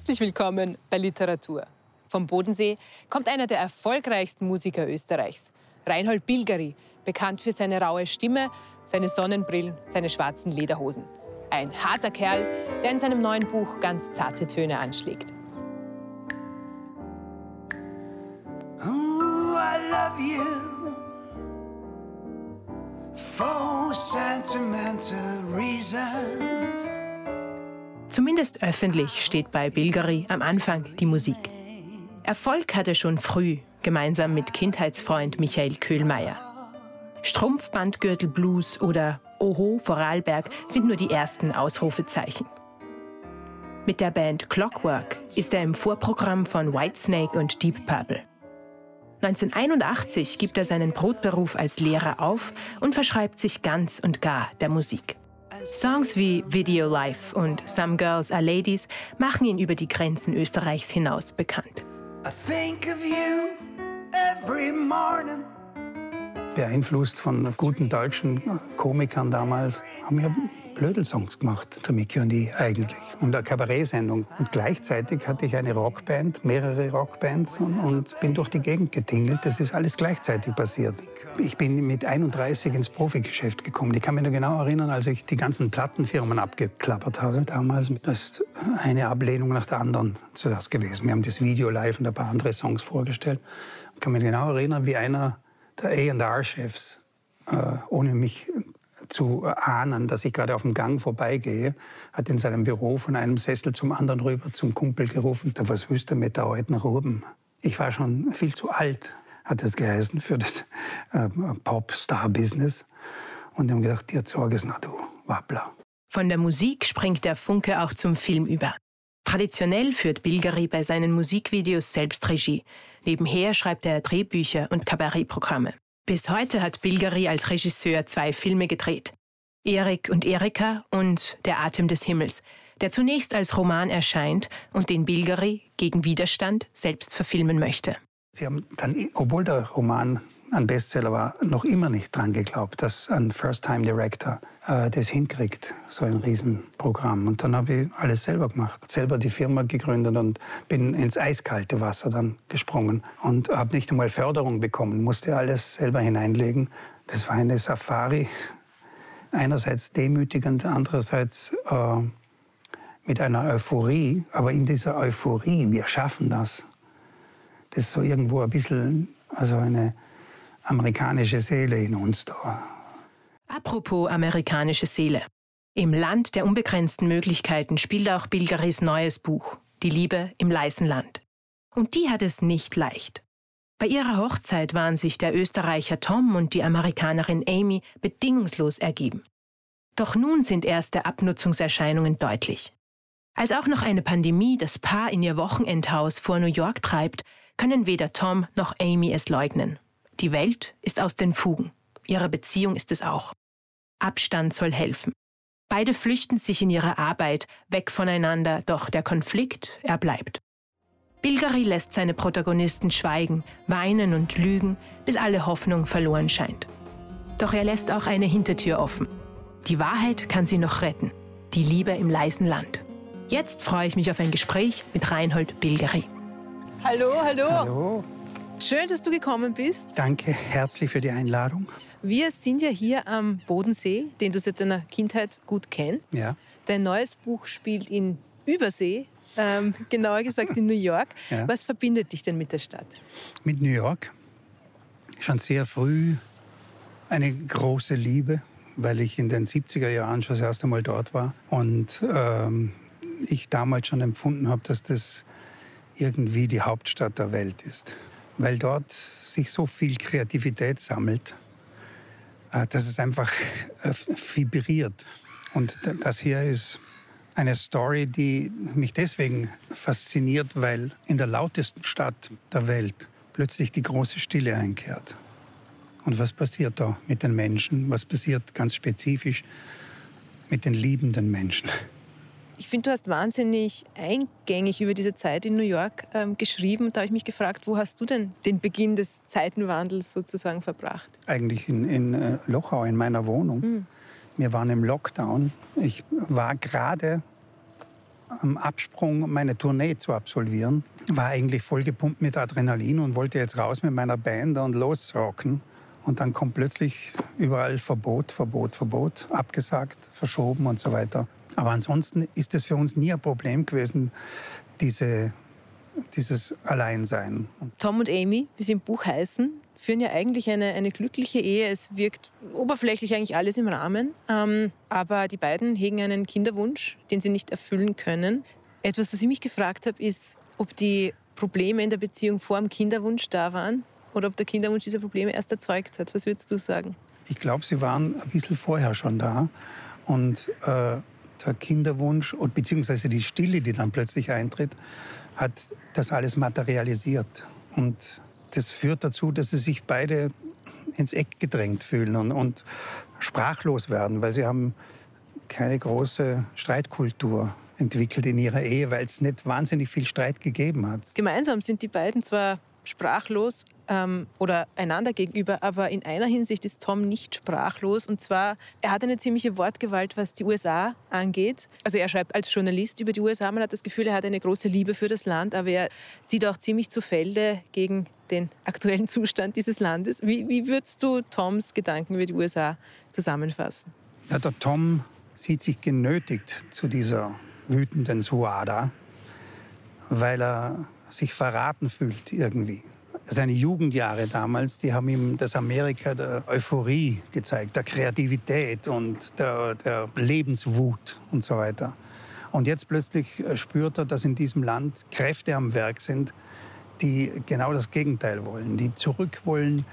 Herzlich willkommen bei Literatur. Vom Bodensee kommt einer der erfolgreichsten Musiker Österreichs, Reinhold Bilgeri, bekannt für seine raue Stimme, seine Sonnenbrillen, seine schwarzen Lederhosen. Ein harter Kerl, der in seinem neuen Buch ganz zarte Töne anschlägt. Ooh, I love you for sentimental reasons. Zumindest öffentlich steht bei Bilgeri am Anfang die Musik. Erfolg hatte er schon früh, gemeinsam mit Kindheitsfreund Michael Köhlmeier. Strumpfbandgürtel Blues oder Oho Vorarlberg sind nur die ersten Ausrufezeichen. Mit der Band Clockwork ist er im Vorprogramm von Whitesnake und Deep Purple. 1981 gibt er seinen Brotberuf als Lehrer auf und verschreibt sich ganz und gar der Musik. Songs wie Video Life und Some Girls Are Ladies machen ihn über die Grenzen Österreichs hinaus bekannt. Beeinflusst von guten deutschen Komikern damals, haben wir Blödelsongs gemacht, der Micky und ich eigentlich, und eine Kabarettsendung. Und gleichzeitig hatte ich eine Rockband, mehrere Rockbands, und bin durch die Gegend getingelt. Das ist alles gleichzeitig passiert. Ich bin mit 31 ins Profigeschäft gekommen. Ich kann mich noch genau erinnern, als ich die ganzen Plattenfirmen abgeklappert habe damals. Das ist eine Ablehnung nach der anderen zuerst gewesen. Wir haben das Video Live und ein paar andere Songs vorgestellt. Ich kann mich genau erinnern, wie einer der A&R-Chefs, ohne mich zu ahnen, dass ich gerade auf dem Gang vorbeigehe, hat in seinem Büro von einem Sessel zum anderen rüber zum Kumpel gerufen: Da, was willst du mit der alten nach oben? Ich war schon viel zu alt, hat das geheißen, für das Pop-Star-Business. Und haben gedacht, dir Sorge ist na du, Wappler. Von der Musik springt der Funke auch zum Film über. Traditionell führt Bilgeri bei seinen Musikvideos selbst Regie. Nebenher schreibt er Drehbücher und Kabarettprogramme. Bis heute hat Bilgeri als Regisseur 2 Filme gedreht. Erik und Erika und Der Atem des Himmels, der zunächst als Roman erscheint und den Bilgeri gegen Widerstand selbst verfilmen möchte. Sie haben dann, obwohl der Roman ein Bestseller war, noch immer nicht dran geglaubt, dass ein First-Time-Director das hinkriegt, so ein Riesenprogramm. Und dann habe ich alles selber gemacht, selber die Firma gegründet und bin ins eiskalte Wasser dann gesprungen und habe nicht einmal Förderung bekommen, musste alles selber hineinlegen. Das war eine Safari, einerseits demütigend, andererseits mit einer Euphorie. Aber in dieser Euphorie, wir schaffen das, das ist so irgendwo ein bisschen, also eine amerikanische Seele in uns da. Apropos amerikanische Seele. Im Land der unbegrenzten Möglichkeiten spielt auch Bilgeris neues Buch, Die Liebe im leisen Land. Und die hat es nicht leicht. Bei ihrer Hochzeit waren sich der Österreicher Tom und die Amerikanerin Amy bedingungslos ergeben. Doch nun sind erste Abnutzungserscheinungen deutlich. Als auch noch eine Pandemie das Paar in ihr Wochenendhaus vor New York treibt, können weder Tom noch Amy es leugnen. Die Welt ist aus den Fugen. Ihre Beziehung ist es auch. Abstand soll helfen. Beide flüchten sich in ihrer Arbeit, weg voneinander, doch der Konflikt, er bleibt. Bilgeri lässt seine Protagonisten schweigen, weinen und lügen, bis alle Hoffnung verloren scheint. Doch er lässt auch eine Hintertür offen. Die Wahrheit kann sie noch retten. Die Liebe im leisen Land. Jetzt freue ich mich auf ein Gespräch mit Reinhold Bilgeri. Hallo, hallo. Hallo. Schön, dass du gekommen bist. Danke herzlich für die Einladung. Wir sind ja hier am Bodensee, den du seit deiner Kindheit gut kennst. Ja. Dein neues Buch spielt in Übersee, genauer gesagt in New York. Ja. Was verbindet dich denn mit der Stadt? Mit New York schon sehr früh eine große Liebe, weil ich in den 70er Jahren schon das erste Mal dort war. Und ich damals schon empfunden habe, dass das irgendwie die Hauptstadt der Welt ist, weil dort sich so viel Kreativität sammelt, dass es einfach vibriert. Und das hier ist eine Story, die mich deswegen fasziniert, weil in der lautesten Stadt der Welt plötzlich die große Stille einkehrt. Und was passiert da mit den Menschen? Was passiert ganz spezifisch mit den liebenden Menschen? Ich finde, du hast wahnsinnig eingängig über diese Zeit in New York geschrieben. Da habe ich mich gefragt, wo hast du denn den Beginn des Zeitenwandels sozusagen verbracht? Eigentlich in Lochau, in meiner Wohnung. Wir waren im Lockdown. Ich war gerade am Absprung, meine Tournee zu absolvieren, war eigentlich vollgepumpt mit Adrenalin und wollte jetzt raus mit meiner Band und losrocken. Und dann kommt plötzlich überall Verbot, Verbot, Verbot, abgesagt, verschoben und so weiter. Aber ansonsten ist es für uns nie ein Problem gewesen, dieses Alleinsein. Tom und Amy, wie sie im Buch heißen, führen ja eigentlich eine glückliche Ehe. Es wirkt oberflächlich eigentlich alles im Rahmen. Aber die beiden hegen einen Kinderwunsch, den sie nicht erfüllen können. Etwas, das ich mich gefragt habe, ist, ob die Probleme in der Beziehung vor dem Kinderwunsch da waren oder ob der Kinderwunsch diese Probleme erst erzeugt hat. Was würdest du sagen? Ich glaube, sie waren ein bisschen vorher schon da. Und der Kinderwunsch, beziehungsweise die Stille, die dann plötzlich eintritt, hat das alles materialisiert. Und das führt dazu, dass sie sich beide ins Eck gedrängt fühlen und sprachlos werden, weil sie haben keine große Streitkultur entwickelt in ihrer Ehe, weil es nicht wahnsinnig viel Streit gegeben hat. Gemeinsam sind die beiden zwar sprachlos oder einander gegenüber, aber in einer Hinsicht ist Tom nicht sprachlos. Und zwar, er hat eine ziemliche Wortgewalt, was die USA angeht. Also er schreibt als Journalist über die USA, man hat das Gefühl, er hat eine große Liebe für das Land, aber er zieht auch ziemlich zu Felde gegen den aktuellen Zustand dieses Landes. Wie würdest du Toms Gedanken über die USA zusammenfassen? Ja, der Tom sieht sich genötigt zu dieser wütenden Suada, weil er sich verraten fühlt irgendwie. Seine Jugendjahre damals, die haben ihm das Amerika der Euphorie gezeigt, der Kreativität und der Lebenswut und so weiter. Und jetzt plötzlich spürt er, dass in diesem Land Kräfte am Werk sind, die genau das Gegenteil wollen, die zurück wollen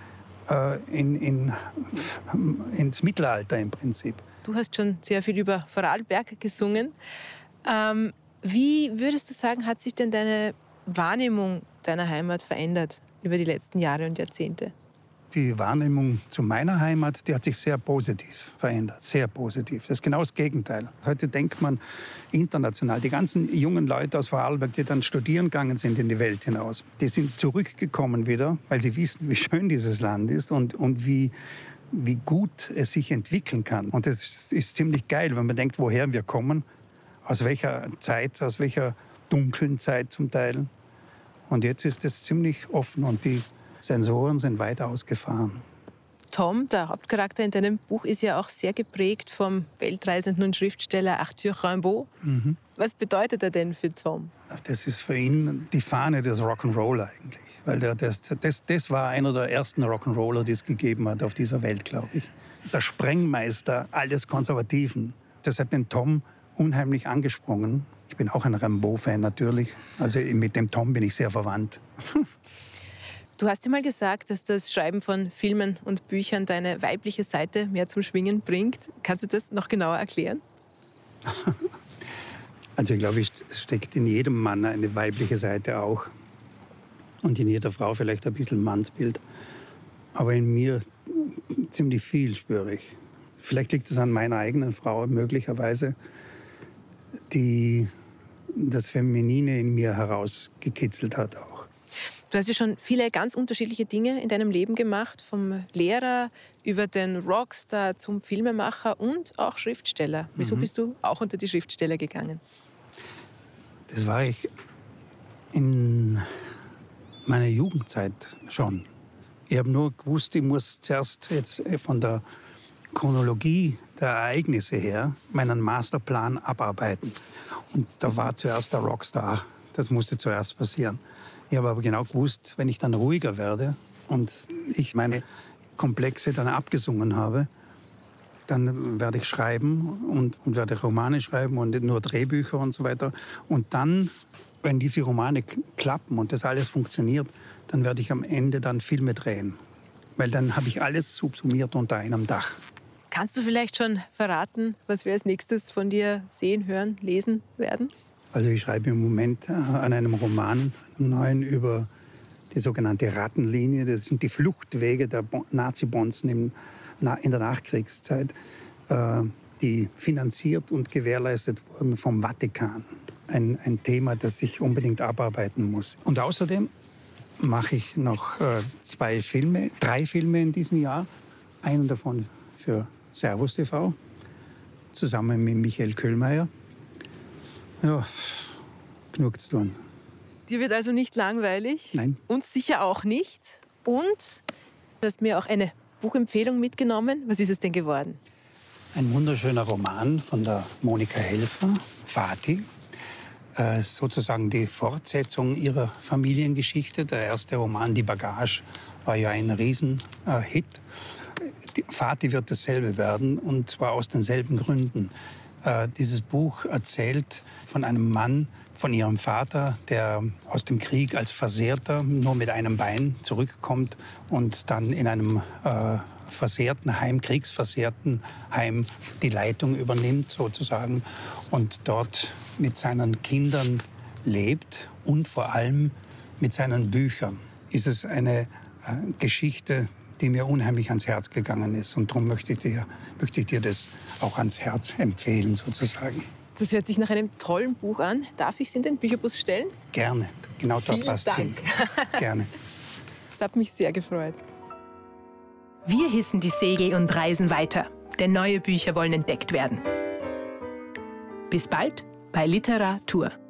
ins Mittelalter im Prinzip. Du hast schon sehr viel über Vorarlberg gesungen. Wie würdest du sagen, hat sich denn deine Wahrnehmung deiner Heimat verändert über die letzten Jahre und Jahrzehnte? Die Wahrnehmung zu meiner Heimat, die hat sich sehr positiv verändert, sehr positiv. Das ist genau das Gegenteil. Heute denkt man international, die ganzen jungen Leute aus Vorarlberg, die dann studieren gegangen sind in die Welt hinaus, die sind zurückgekommen wieder, weil sie wissen, wie schön dieses Land ist und wie gut es sich entwickeln kann. Und das ist ziemlich geil, wenn man denkt, woher wir kommen, aus welcher Zeit, aus welcher dunklen Zeit zum Teil. Und jetzt ist es ziemlich offen und die Sensoren sind weit ausgefahren. Tom, der Hauptcharakter in deinem Buch, ist ja auch sehr geprägt vom weltreisenden und Schriftsteller Arthur Rimbaud. Mhm. Was bedeutet er denn für Tom? Das ist für ihn die Fahne des Rock'n'Roll eigentlich. Weil das war einer der ersten Rock'n'Roller, die es gegeben hat auf dieser Welt, glaube ich. Der Sprengmeister alles Konservativen. Das hat den Tom unheimlich angesprungen. Ich bin auch ein Rimbaud-Fan natürlich. Also mit dem Tom bin ich sehr verwandt. Du hast ja mal gesagt, dass das Schreiben von Filmen und Büchern deine weibliche Seite mehr zum Schwingen bringt. Kannst du das noch genauer erklären? Also ich glaube, es steckt in jedem Mann eine weibliche Seite auch. Und in jeder Frau vielleicht ein bisschen Mannsbild. Aber in mir ziemlich viel spüre ich. Vielleicht liegt es an meiner eigenen Frau möglicherweise, die das Feminine in mir herausgekitzelt hat auch. Du hast ja schon viele ganz unterschiedliche Dinge in deinem Leben gemacht, vom Lehrer über den Rockstar zum Filmemacher und auch Schriftsteller. Wieso bist du auch unter die Schriftsteller gegangen? Das war ich in meiner Jugendzeit schon. Ich habe nur gewusst, ich muss zuerst jetzt von der Chronologie der Ereignisse her meinen Masterplan abarbeiten. Und da war zuerst der Rockstar. Das musste zuerst passieren. Ich habe aber genau gewusst, wenn ich dann ruhiger werde und ich meine Komplexe dann abgesungen habe, dann werde ich schreiben und werde Romane schreiben und nicht nur Drehbücher und so weiter. Und dann, wenn diese Romane klappen und das alles funktioniert, dann werde ich am Ende dann Filme drehen. Weil dann habe ich alles subsumiert unter einem Dach. Kannst du vielleicht schon verraten, was wir als nächstes von dir sehen, hören, lesen werden? Also ich schreibe im Moment an einem Roman, einem neuen, über die sogenannte Rattenlinie. Das sind die Fluchtwege der Nazi-Bonzen in der Nachkriegszeit, die finanziert und gewährleistet wurden vom Vatikan. Ein Thema, das ich unbedingt abarbeiten muss. Und außerdem mache ich noch drei Filme in diesem Jahr. Einen davon für Servus TV, zusammen mit Michael Köhlmeier. Ja, genug zu tun. Dir wird also nicht langweilig? Nein. Uns sicher auch nicht. Und du hast mir auch eine Buchempfehlung mitgenommen. Was ist es denn geworden? Ein wunderschöner Roman von der Monika Helfer, Vati. Sozusagen die Fortsetzung ihrer Familiengeschichte. Der erste Roman, Die Bagage, war ja ein Riesenhit. Vati wird dasselbe werden, und zwar aus denselben Gründen. Dieses Buch erzählt von einem Mann, von ihrem Vater, der aus dem Krieg als Versehrter nur mit einem Bein zurückkommt und dann in einem versehrten Heim, kriegsversehrten Heim, die Leitung übernimmt sozusagen und dort mit seinen Kindern lebt und vor allem mit seinen Büchern. Ist es eine Geschichte, die mir unheimlich ans Herz gegangen ist, und darum möchte ich dir das auch ans Herz empfehlen sozusagen. Das hört sich nach einem tollen Buch an. Darf ich es in den Bücherbus stellen? Gerne, genau dort passt es hin. Gerne. Das hat mich sehr gefreut. Wir hissen die Segel und reisen weiter, denn neue Bücher wollen entdeckt werden. Bis bald bei Literatur.